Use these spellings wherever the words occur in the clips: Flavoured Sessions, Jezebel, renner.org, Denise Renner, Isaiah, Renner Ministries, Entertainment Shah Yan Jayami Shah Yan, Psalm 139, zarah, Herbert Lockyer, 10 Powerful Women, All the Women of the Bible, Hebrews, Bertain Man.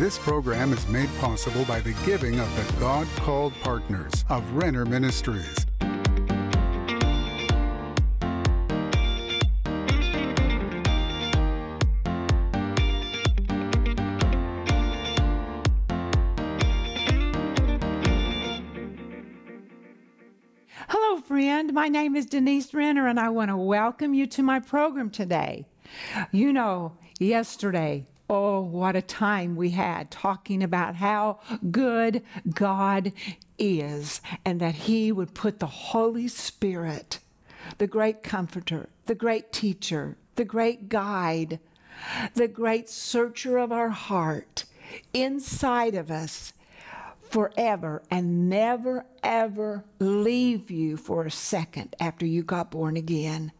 This program is made possible by the giving of the God-called partners of Renner Ministries. Hello, friend. My name is Denise Renner, and I want to welcome you to my program today. You know, yesterday, oh, what a time we had talking about how good God is and that He would put the Holy Spirit, the great comforter, the great teacher, the great guide, the great searcher of our heart inside of us forever and never, ever leave you for a second after you got born again.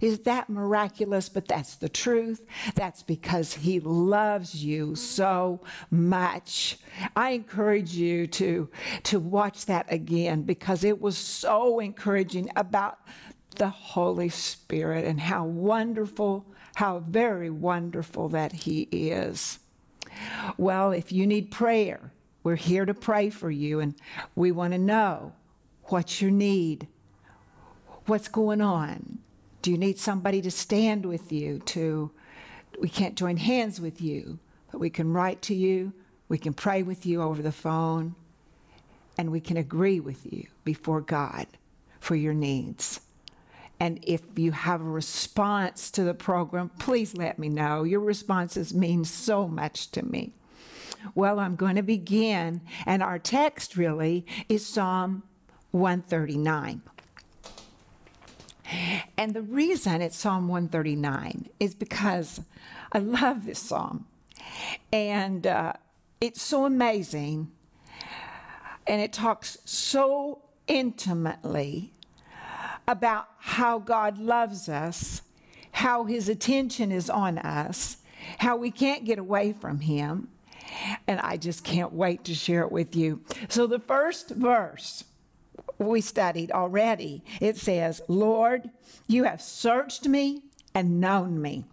Is that miraculous? But that's the truth. That's because He loves you so much. I encourage you to watch that again, because it was so encouraging about the Holy Spirit and how wonderful, how very wonderful that He is. Well, if you need prayer, we're here to pray for you, and we want to know what's your need, what's going on. Do you need somebody to stand with you? We can't join hands with you, but we can write to you, we can pray with you over the phone, and we can agree with you before God for your needs. And if you have a response to the program, please let me know. Your responses mean so much to me. Well, I'm going to begin, and our text really is Psalm 139. And the reason it's Psalm 139 is because I love this psalm, and it's so amazing, and it talks so intimately about how God loves us, how His attention is on us, how we can't get away from Him, and I just can't wait to share it with you. So the first verse we studied already. It says, Lord, you have searched me and known me.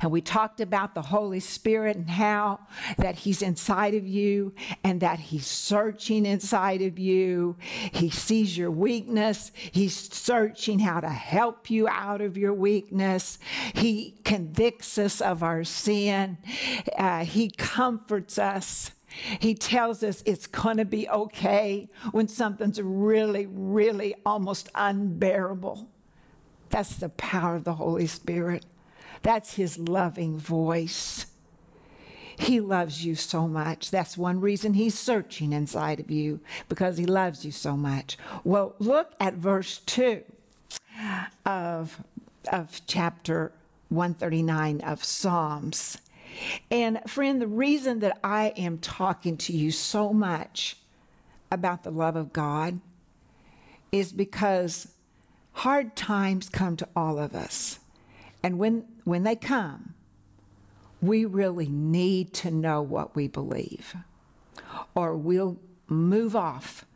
And we talked about the Holy Spirit and how that He's inside of you and that He's searching inside of you. He sees your weakness. He's searching how to help you out of your weakness. He convicts us of our sin. He comforts us. He tells us it's going to be okay when something's really, really almost unbearable. That's the power of the Holy Spirit. That's His loving voice. He loves you so much. That's one reason He's searching inside of you, because He loves you so much. Well, look at verse 2 of chapter 139 of Psalms. And friend, the reason that I am talking to you so much about the love of God is because hard times come to all of us. And when they come, we really need to know what we believe, or we'll move off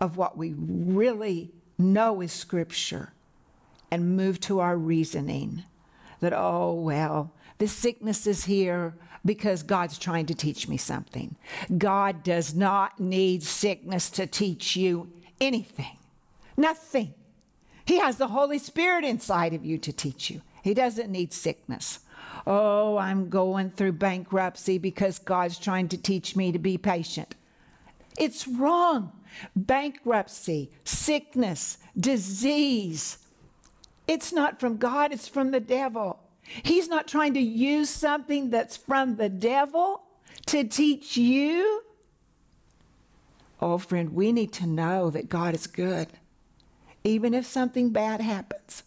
of what we really know is Scripture and move to our reasoning that, oh, well, the sickness is here because God's trying to teach me something. God does not need sickness to teach you anything. Nothing. He has the Holy Spirit inside of you to teach you. He doesn't need sickness. Oh, I'm going through bankruptcy because God's trying to teach me to be patient. It's wrong. Bankruptcy, sickness, disease. It's not from God, it's from the devil. He's not trying to use something that's from the devil to teach you. Oh, friend, we need to know that God is good. Even if something bad happens,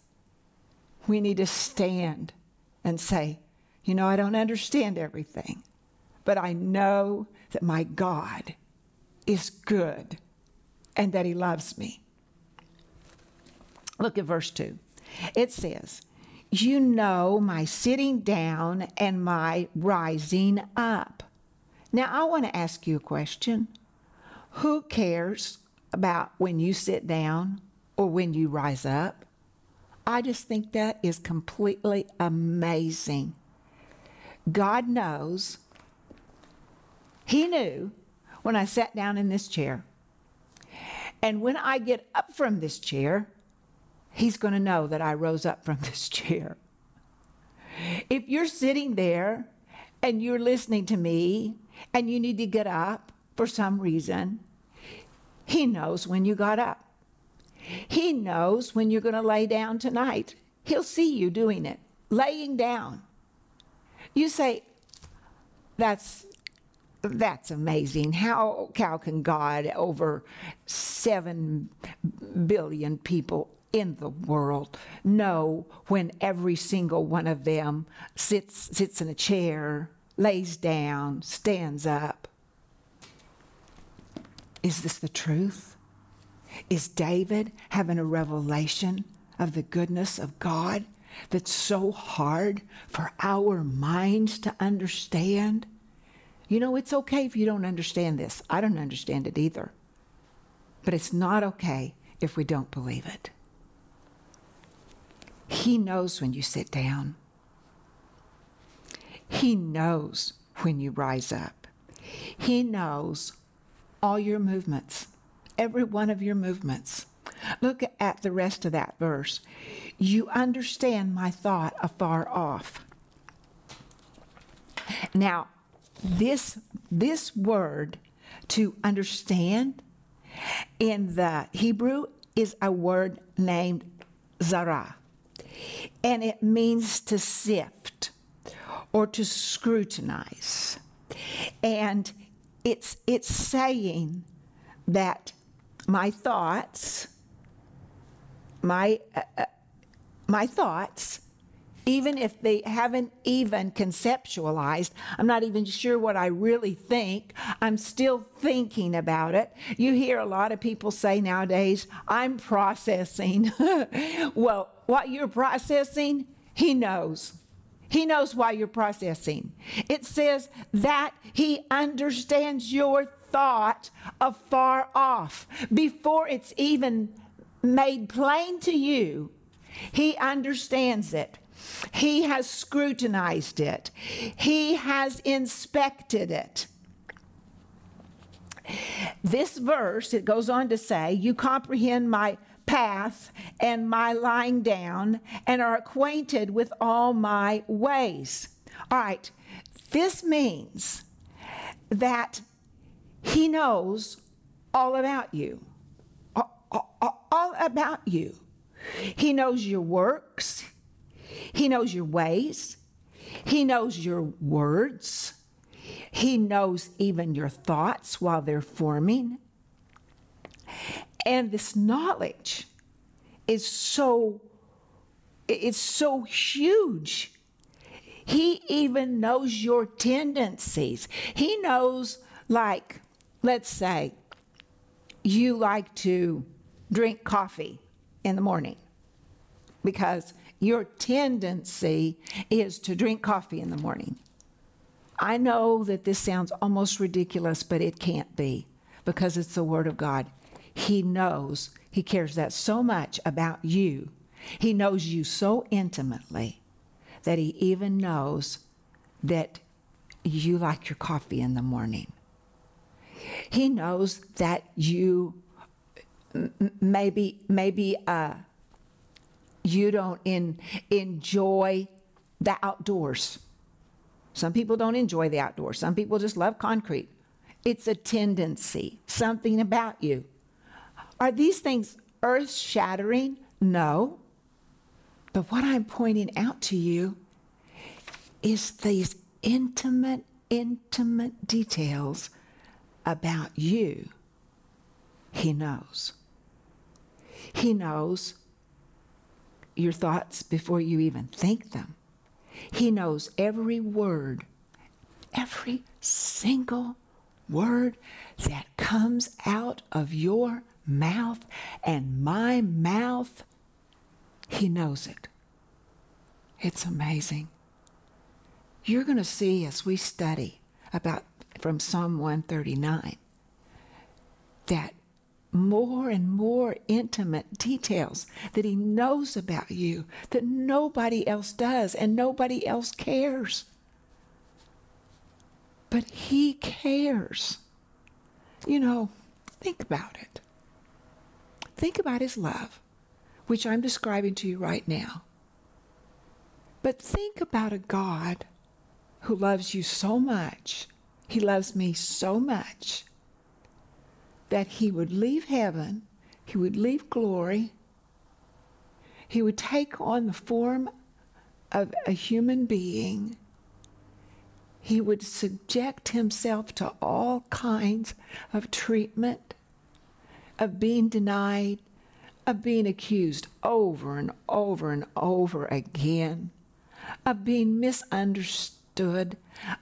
we need to stand and say, you know, I don't understand everything, but I know that my God is good and that He loves me. Look at verse 2. It says, you know my sitting down and my rising up. Now, I want to ask you a question. Who cares about when you sit down or when you rise up? I just think that is completely amazing. God knows He knew when I sat down in this chair. And when I get up from this chair, he's going to know that I rose up from this chair. If you're sitting there and you're listening to me and you need to get up for some reason, he knows when you got up. He knows when you're going to lay down tonight. He'll see you doing it, laying down. You say, that's amazing. How can God, over 7 billion people in the world, know when every single one of them sits in a chair, lays down, stands up? Is this the truth? Is David having a revelation of the goodness of God that's so hard for our minds to understand? You know, it's okay if you don't understand this. I don't understand it either. But it's not okay if we don't believe it. He knows when you sit down. He knows when you rise up. He knows all your movements, every one of your movements. Look at the rest of that verse. You understand my thought afar off. Now, this word to understand in the Hebrew is a word named zarah, and it means to sift or to scrutinize. And it's saying that my thoughts, my thoughts, even if they haven't even conceptualized, I'm not even sure what I really think, I'm still thinking about it. You hear a lot of people say nowadays, I'm processing. Well, what you're processing, he knows. He knows why you're processing. It says that he understands your thought afar off. Before it's even made plain to you, he understands it. He has scrutinized it. He has inspected it. This verse, it goes on to say, you comprehend my path and my lying down and are acquainted with all my ways. All right, this means that he knows all about you. All about you. He knows your works. He knows your ways. He knows your words. He knows even your thoughts while they're forming. And this knowledge is so huge. He even knows your tendencies. He knows, like, let's say you like to drink coffee in the morning because your tendency is to drink coffee in the morning. I know that this sounds almost ridiculous, but it can't be, because it's the Word of God. He knows. He cares that so much about you. He knows you so intimately that he even knows that you like your coffee in the morning. He knows that you you don't enjoy the outdoors. Some people don't enjoy the outdoors. Some people just love concrete. It's a tendency, something about you. Are these things earth-shattering? No. But what I'm pointing out to you is these intimate details about you. He knows. He knows your thoughts before you even think them. He knows every word, every single word that comes out of your mouth and my mouth. He knows it. It's amazing. You're going to see, as we study about from Psalm 139, that more and more intimate details that he knows about you that nobody else does and nobody else cares. but he cares. You know, think about it. Think about his love, which I'm describing to you right now. But think about a God who loves you so much, he loves me so much, that he would leave heaven, he would leave glory, he would take on the form of a human being, he would subject himself to all kinds of treatment, of being denied, of being accused over and over and over again, of being misunderstood,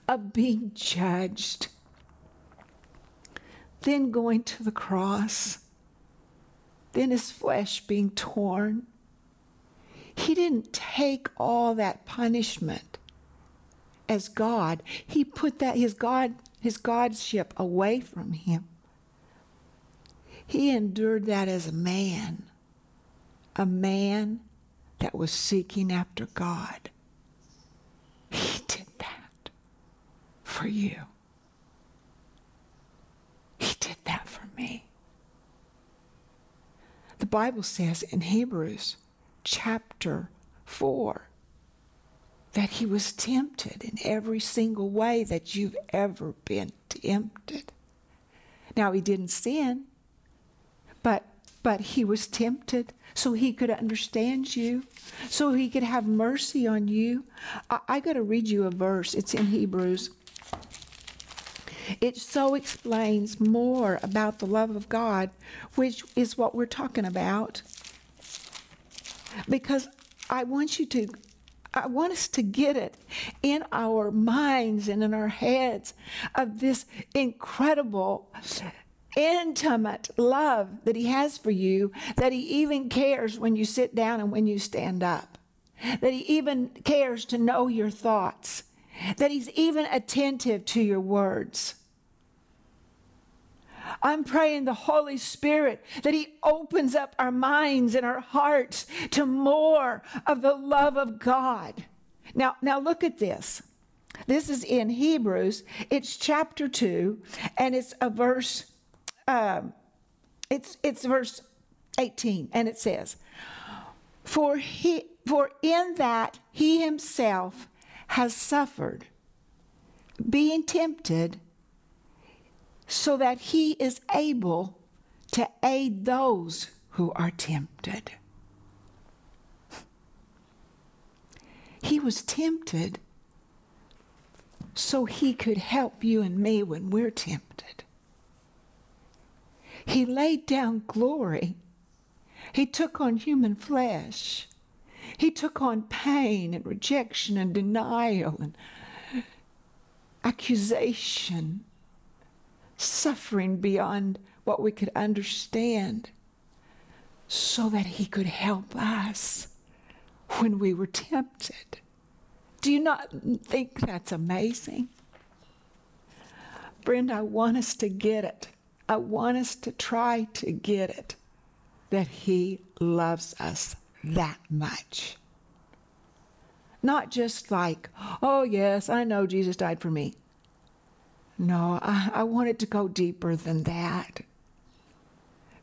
of being judged, then going to the cross, then his flesh being torn. He didn't take all that punishment as God. He put that his godship away from him. He endured that as a man that was seeking after God. He did that for you. He did that for me. The Bible says in Hebrews chapter 4 that he was tempted in every single way that you've ever been tempted. Now, he didn't sin, but he was tempted so he could understand you, so he could have mercy on you. I got to read you a verse. It's in Hebrews. It so explains more about the love of God, which is what we're talking about. Because I want us to get it in our minds and in our heads of this incredible, intimate love that he has for you, that he even cares when you sit down and when you stand up, that he even cares to know your thoughts, that he's even attentive to your words. I'm praying the Holy Spirit that he opens up our minds and our hearts to more of the love of God. Now look at this. This is in Hebrews. It's chapter 2, and it's a verse, it's verse 18, and it says, For in that he himself has suffered, being tempted, so that he is able to aid those who are tempted. He was tempted so he could help you and me when we're tempted. He laid down glory. He took on human flesh. He took on pain and rejection and denial and accusation, suffering beyond what we could understand, so that he could help us when we were tempted. Do you not think that's amazing? Friend, I want us to get it. I want us to try to get it, that he loves us that much. Not just like, oh yes, I know Jesus died for me. No, I want it to go deeper than that.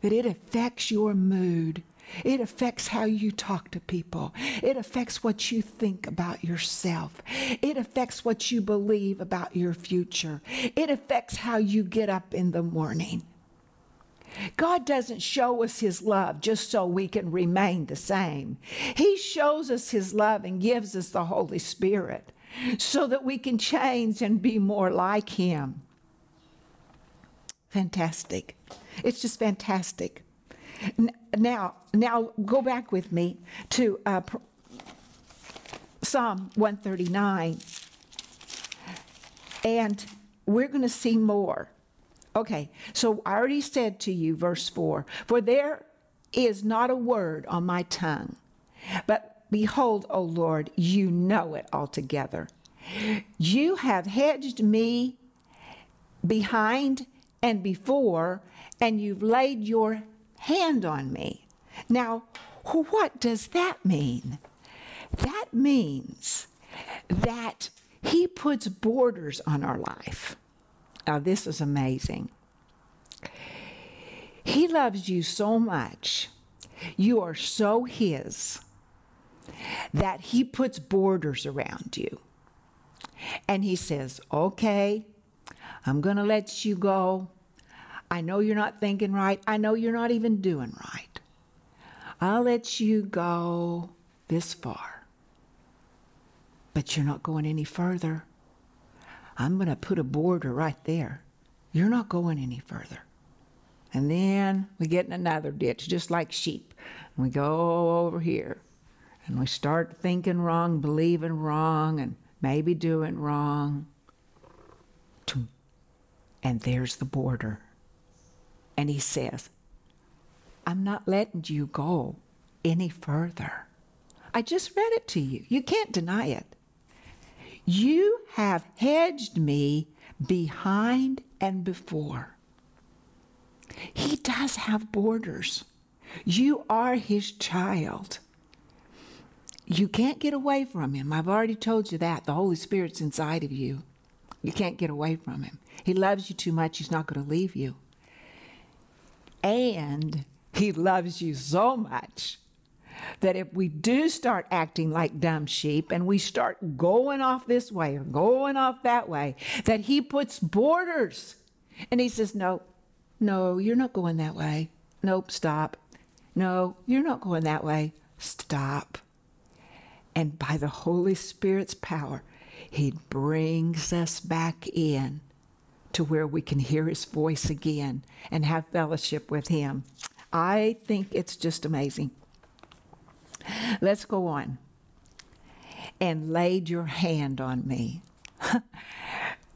That it affects your mood. It affects how you talk to people. It affects what you think about yourself. It affects what you believe about your future. It affects how you get up in the morning. God doesn't show us his love just so we can remain the same. He shows us his love and gives us the Holy Spirit, so that we can change and be more like him. Fantastic. It's just fantastic. Now go back with me to Psalm 139. And we're going to see more. Okay, so I already said to you, verse 4, for there is not a word on my tongue, but behold, O Lord, you know it altogether. You have hedged me behind and before, and you've laid your hand on me. Now, what does that mean? That means that he puts borders on our life. This is amazing. He loves you so much. You are so his that he puts borders around you. And he says, okay, I'm going to let you go. I know you're not thinking right. I know you're not even doing right. I'll let you go this far. But you're not going any further. I'm going to put a border right there. You're not going any further. And then we get in another ditch, just like sheep. And we go over here. And we start thinking wrong, believing wrong, and maybe doing wrong. And there's the border. And he says, I'm not letting you go any further. I just read it to you. You can't deny it. You have hedged me behind and before. He does have borders. You are his child. You can't get away from him. I've already told you that. The Holy Spirit's inside of you. You can't get away from him. He loves you too much. He's not going to leave you. And he loves you so much that if we do start acting like dumb sheep and we start going off this way or going off that way, that he puts borders. And he says, no, you're not going that way. Nope, stop. No, you're not going that way. Stop. And by the Holy Spirit's power, he brings us back in to where we can hear his voice again and have fellowship with him. I think it's just amazing. Let's go on. And laid your hand on me.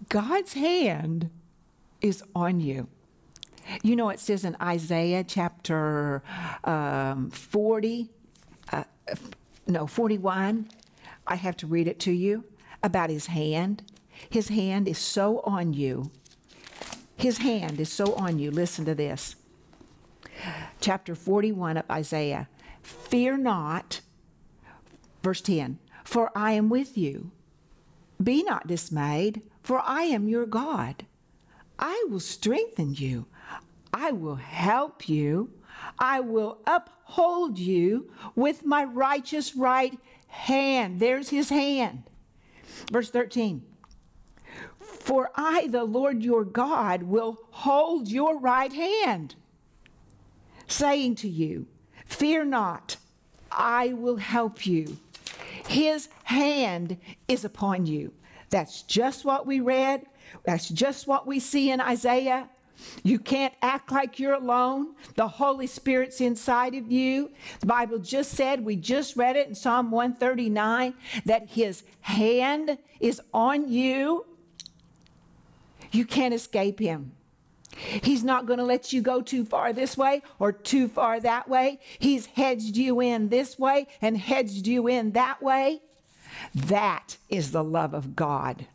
God's hand is on you. You know, it says in Isaiah chapter 41, I have to read it to you, about his hand. His hand is so on you. His hand is so on you. Listen to this. Chapter 41 of Isaiah. Fear not, verse 10, for I am with you. Be not dismayed, for I am your God. I will strengthen you. I will help you. I will uphold you with my righteous right hand. There's his hand. Verse 13, for I, the Lord your God, will hold your right hand, saying to you, fear not, I will help you. His hand is upon you. That's just what we read. That's just what we see in Isaiah. You can't act like you're alone. The Holy Spirit's inside of you. The Bible just said, we just read it in Psalm 139, that his hand is on you. You can't escape him. He's not going to let you go too far this way or too far that way. He's hedged you in this way and hedged you in that way. That is the love of God.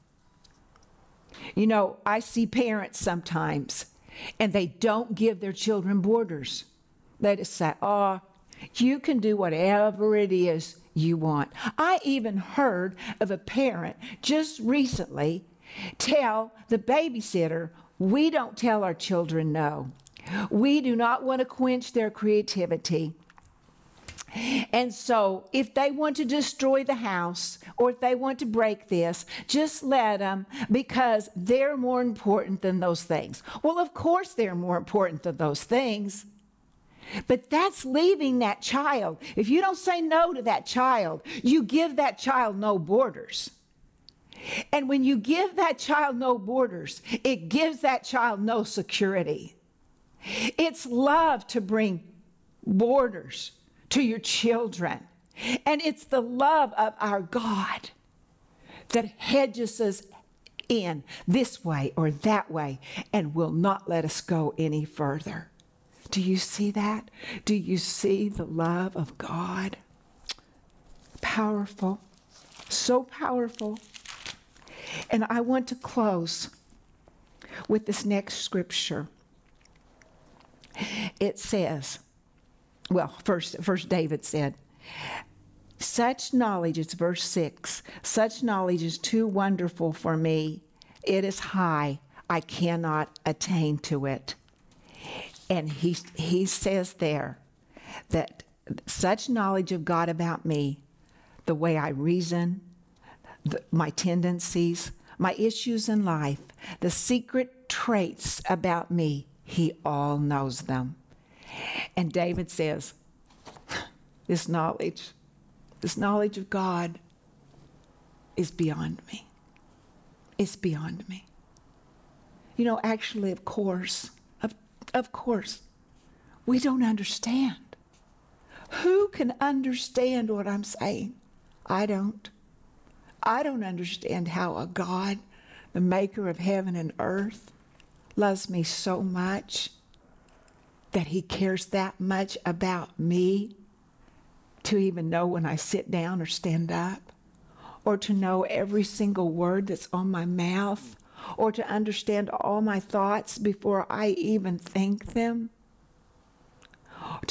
You know, I see parents sometimes, and they don't give their children borders. They just say, oh, you can do whatever it is you want. I even heard of a parent just recently tell the babysitter, we don't tell our children no. We do not want to quench their creativity. And so if they want to destroy the house or if they want to break this, just let them because they're more important than those things. Well, of course they're more important than those things, but that's leaving that child. If you don't say no to that child, you give that child no borders. And when you give that child no borders, it gives that child no security. It's love to bring borders to your children. And it's the love of our God that hedges us in this way or that way and will not let us go any further. Do you see that? Do you see the love of God? Powerful, so powerful. And I want to close with this next scripture. It says, well, first David said, such knowledge is verse 6. Such knowledge is too wonderful for me. It is high. I cannot attain to it. And he says there that such knowledge of God about me, the way I reason, my tendencies, my issues in life, the secret traits about me, he all knows them. And David says, this knowledge of God is beyond me. It's beyond me. You know, actually, of course, we don't understand. Who can understand what I'm saying? I don't. I don't understand how a God, the maker of heaven and earth, loves me so much that he cares that much about me to even know when I sit down or stand up, or to know every single word that's on my mouth, or to understand all my thoughts before I even think them,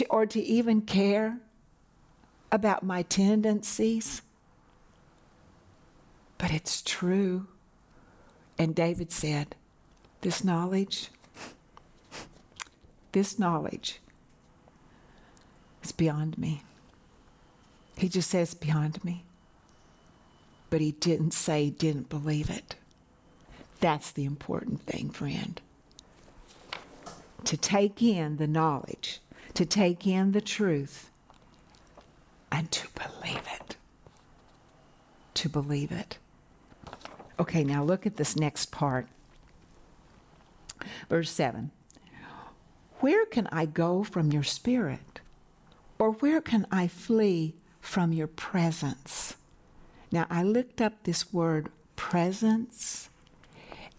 or to even care about my tendencies. But it's true. And David said, this knowledge is beyond me. He just says beyond me. But he didn't say he didn't believe it. That's the important thing, friend. To take in the knowledge, to take in the truth, and to believe it. To believe it. Okay, now look at this next part. Verse 7. Where can I go from your spirit? Or where can I flee from your presence? Now, I looked up this word presence,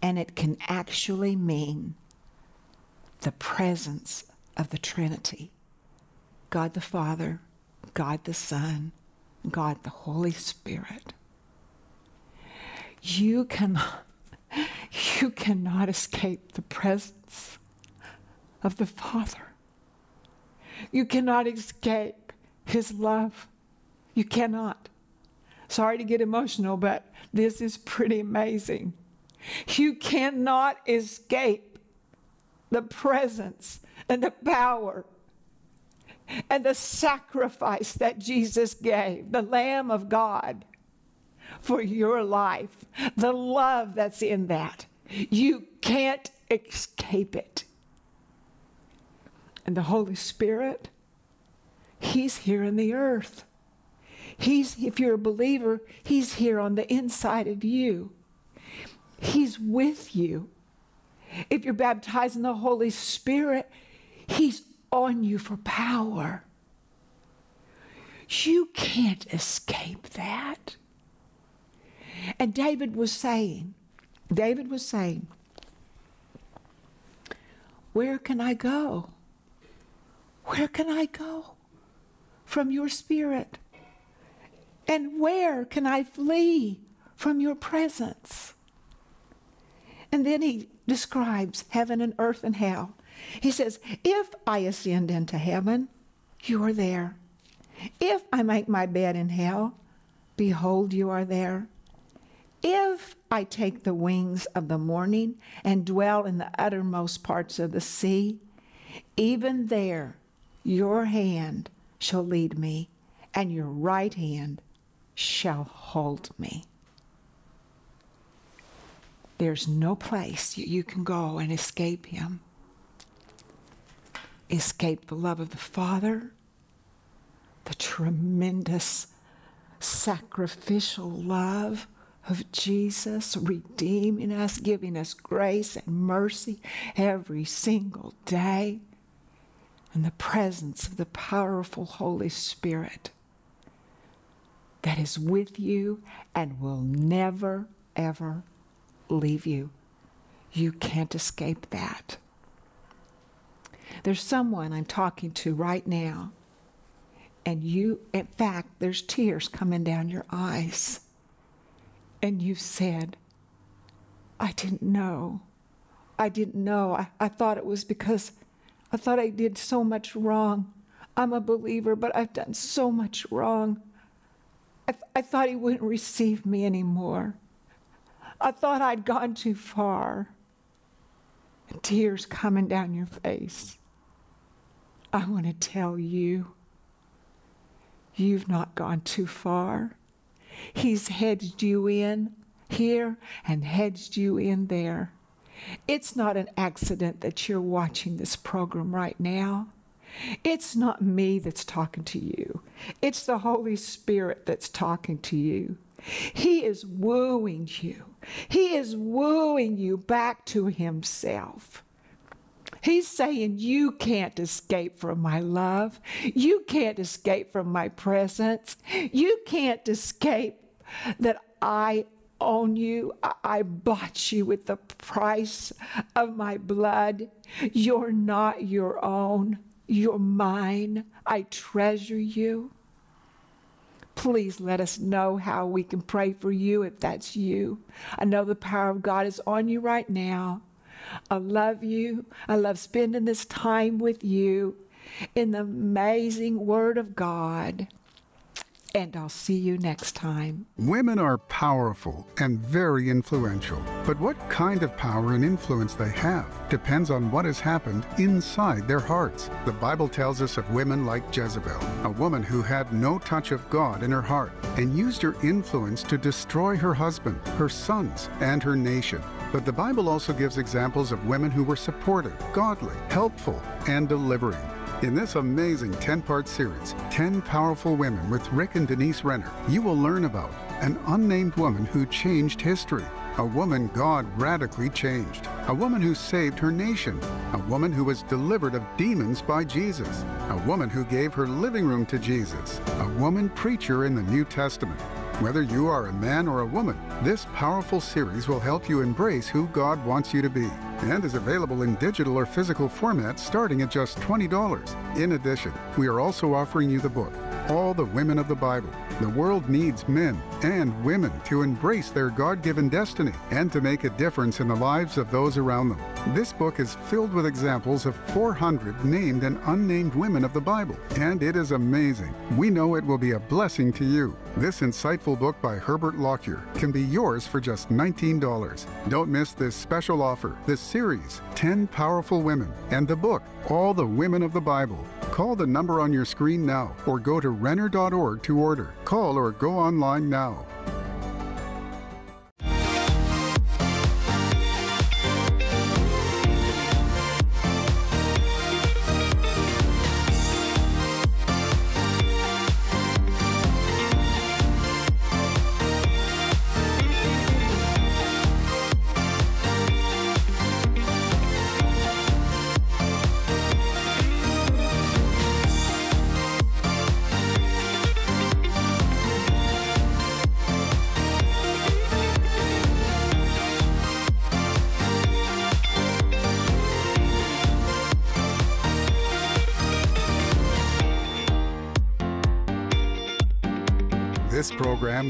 and it can actually mean the presence of the Trinity. God the Father, God the Son, God the Holy Spirit. You cannot escape the presence of the Father. You cannot escape his love. You cannot. Sorry to get emotional, but this is pretty amazing. You cannot escape the presence and the power and the sacrifice that Jesus gave, the Lamb of God, for your life, the love that's in that. You can't escape it. And the Holy Spirit, he's here in the earth. If you're a believer, he's here on the inside of you. He's with you. If you're baptized in the Holy Spirit, he's on you for power. You can't escape that. And David was saying, where can I go? Where can I go from your spirit? And where can I flee from your presence? And then he describes heaven and earth and hell. He says, if I ascend into heaven, you are there. If I make my bed in hell, behold, you are there. If I take the wings of the morning and dwell in the uttermost parts of the sea, even there your hand shall lead me, and your right hand shall hold me. There's no place you can go and escape him. Escape the love of the Father, the tremendous sacrificial love of Jesus, redeeming us, giving us grace and mercy every single day, and the presence of the powerful Holy Spirit that is with you and will never, ever leave you. You can't escape that. There's someone I'm talking to right now, and in fact, there's tears coming down your eyes. And you said, I didn't know. I thought it was because I thought I did so much wrong. I'm a believer, but I've done so much wrong. I thought he wouldn't receive me anymore. I thought I'd gone too far. tears coming down your face, I want to tell you, you've not gone too far. He's hedged you in here and hedged you in there. It's not an accident that you're watching this program right now. It's not me that's talking to you. It's the Holy Spirit that's talking to you. He is wooing you. He is wooing you back to himself. He's saying, you can't escape from my love. You can't escape from my presence. You can't escape that I own you. I bought you with the price of my blood. You're not your own. You're mine. I treasure you. Please let us know how we can pray for you if that's you. I know the power of God is on you right now. I love you. I love spending this time with you in the amazing Word of God. And I'll see you next time. Women are powerful and very influential, but what kind of power and influence they have depends on what has happened inside their hearts. The Bible tells us of women like Jezebel, a woman who had no touch of God in her heart and used her influence to destroy her husband, her sons, and her nation. But the Bible also gives examples of women who were supportive, godly, helpful, and delivering. In this amazing 10-part series, 10 Powerful Women with Rick and Denise Renner, you will learn about an unnamed woman who changed history, a woman God radically changed, a woman who saved her nation, a woman who was delivered of demons by Jesus, a woman who gave her living room to Jesus, a woman preacher in the New Testament. Whether you are a man or a woman, this powerful series will help you embrace who God wants you to be, and is available in digital or physical format starting at just $20. In addition, we are also offering you the book, All the Women of the Bible. The world needs men and women to embrace their God-given destiny and to make a difference in the lives of those around them. This book is filled with examples of 400 named and unnamed women of the Bible, and it is amazing. We know it will be a blessing to you. This insightful book by Herbert Lockyer can be yours for just $19. Don't miss this special offer, this series, 10 Powerful Women, and the book, All the Women of the Bible. Call the number on your screen now or go to renner.org to order. Call or go online now. This program